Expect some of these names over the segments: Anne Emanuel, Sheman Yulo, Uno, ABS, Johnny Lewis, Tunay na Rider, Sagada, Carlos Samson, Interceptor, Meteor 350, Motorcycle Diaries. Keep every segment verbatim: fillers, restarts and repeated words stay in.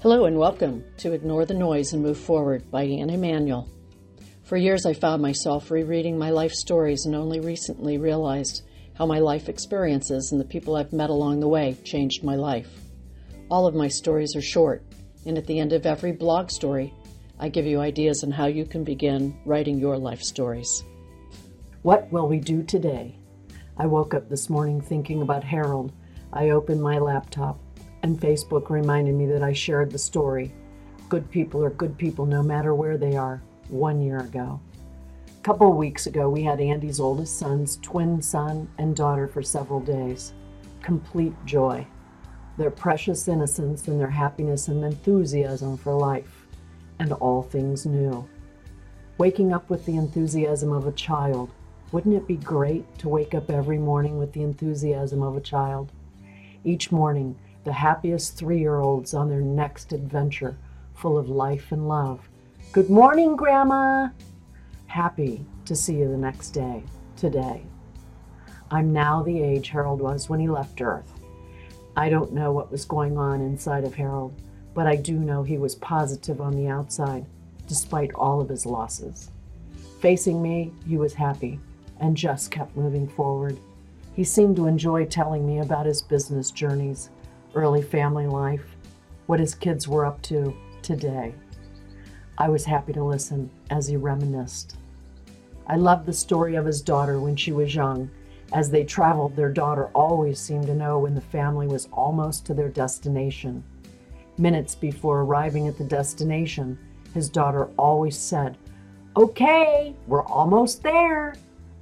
Hello and welcome to Ignore the Noise and Move Forward by Anne Emanuel. For years I found myself rereading my life stories and only recently realized how my life experiences and the people I've met along the way changed my life. All of my stories are short, and at the end of every blog story, I give you ideas on how you can begin writing your life stories. What will we do today? I woke up this morning thinking about Harold. I opened my laptop, and Facebook reminded me that I shared the story, Good People Are Good People No Matter Where They Are, one year ago. A couple of weeks ago, we had Andy's oldest son's twin son and daughter for several days. Complete joy. Their precious innocence and their happiness and enthusiasm for life and all things new. Waking up with the enthusiasm of a child. Wouldn't it be great to wake up every morning with the enthusiasm of a child? Each morning, the happiest three-year-olds on their next adventure, full of life and love. Good morning, Grandma! Happy to see you the next day, today. I'm now the age Harold was when he left Earth. I don't know what was going on inside of Harold, but I do know he was positive on the outside, despite all of his losses. Facing me, he was happy and just kept moving forward. He seemed to enjoy telling me about his business journeys, early family life, what his kids were up to today. I was happy to listen as he reminisced. I loved the story of his daughter when she was young. As they traveled, their daughter always seemed to know when the family was almost to their destination. Minutes before arriving at the destination, his daughter always said, "Okay, we're almost there."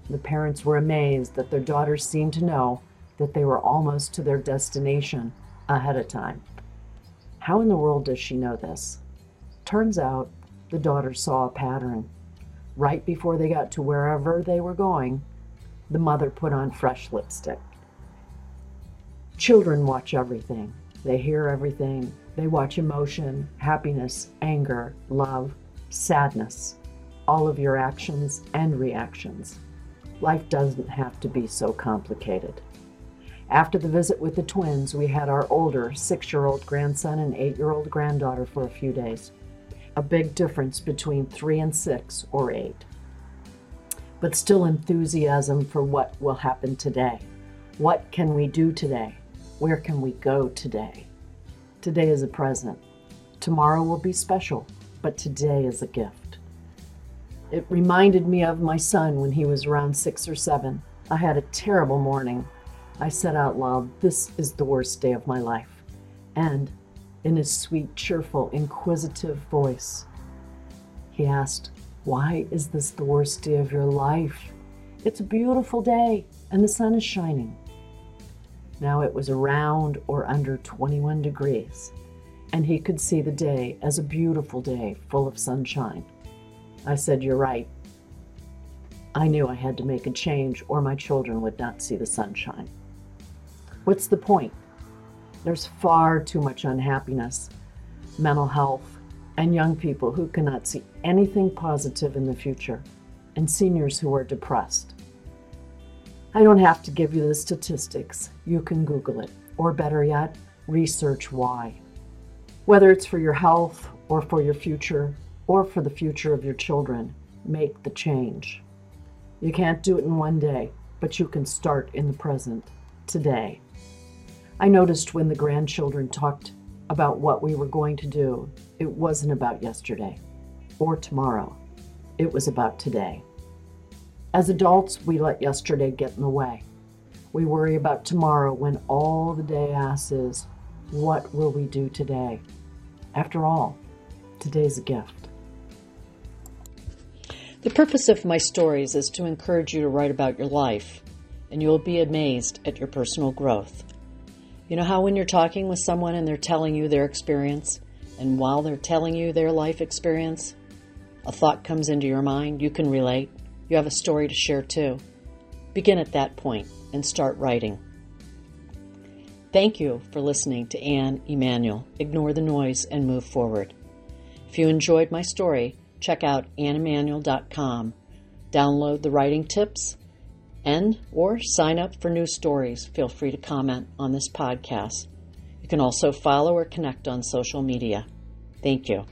The parents were amazed that their daughters seemed to know that they were almost to their destination ahead of time. How in the world does she know this? Turns out the daughter saw a pattern. Right before they got to wherever they were going, the mother put on fresh lipstick. Children watch everything. They hear everything. They watch emotion, happiness, anger, love, sadness, all of your actions and reactions. Life doesn't have to be so complicated. After the visit with the twins, we had our older six-year-old grandson and eight-year-old granddaughter for a few days. A big difference between three and six or eight. But still enthusiasm for what will happen today. What can we do today? Where can we go today? Today is a present. Tomorrow will be special, but today is a gift. It reminded me of my son when he was around six or seven. I had a terrible morning. I said out loud, "This is the worst day of my life." And in his sweet, cheerful, inquisitive voice, he asked, "Why is this the worst day of your life? It's a beautiful day and the sun is shining." Now it was around or under twenty-one degrees, and he could see the day as a beautiful day full of sunshine. I said, "You're right." I knew I had to make a change or my children would not see the sunshine. What's the point? There's far too much unhappiness, mental health, and young people who cannot see anything positive in the future, and seniors who are depressed. I don't have to give you the statistics. You can Google it, or better yet, research why. Whether it's for your health, or for your future, or for the future of your children, make the change. You can't do it in one day, but you can start in the present, today. I noticed when the grandchildren talked about what we were going to do, it wasn't about yesterday or tomorrow. It was about today. As adults, we let yesterday get in the way. We worry about tomorrow when all the day asks is, what will we do today? After all, today's a gift. The purpose of my stories is to encourage you to write about your life, and you'll be amazed at your personal growth. You know how when you're talking with someone and they're telling you their experience, and while they're telling you their life experience, a thought comes into your mind, you can relate, you have a story to share too. Begin at that point and start writing. Thank you for listening to Anne Emanuel, Ignore the Noise and Move Forward. If you enjoyed my story, check out anne emanuel dot com, download the writing tips, and or sign up for new stories. Feel free to comment on this podcast. You can also follow or connect on social media. Thank you.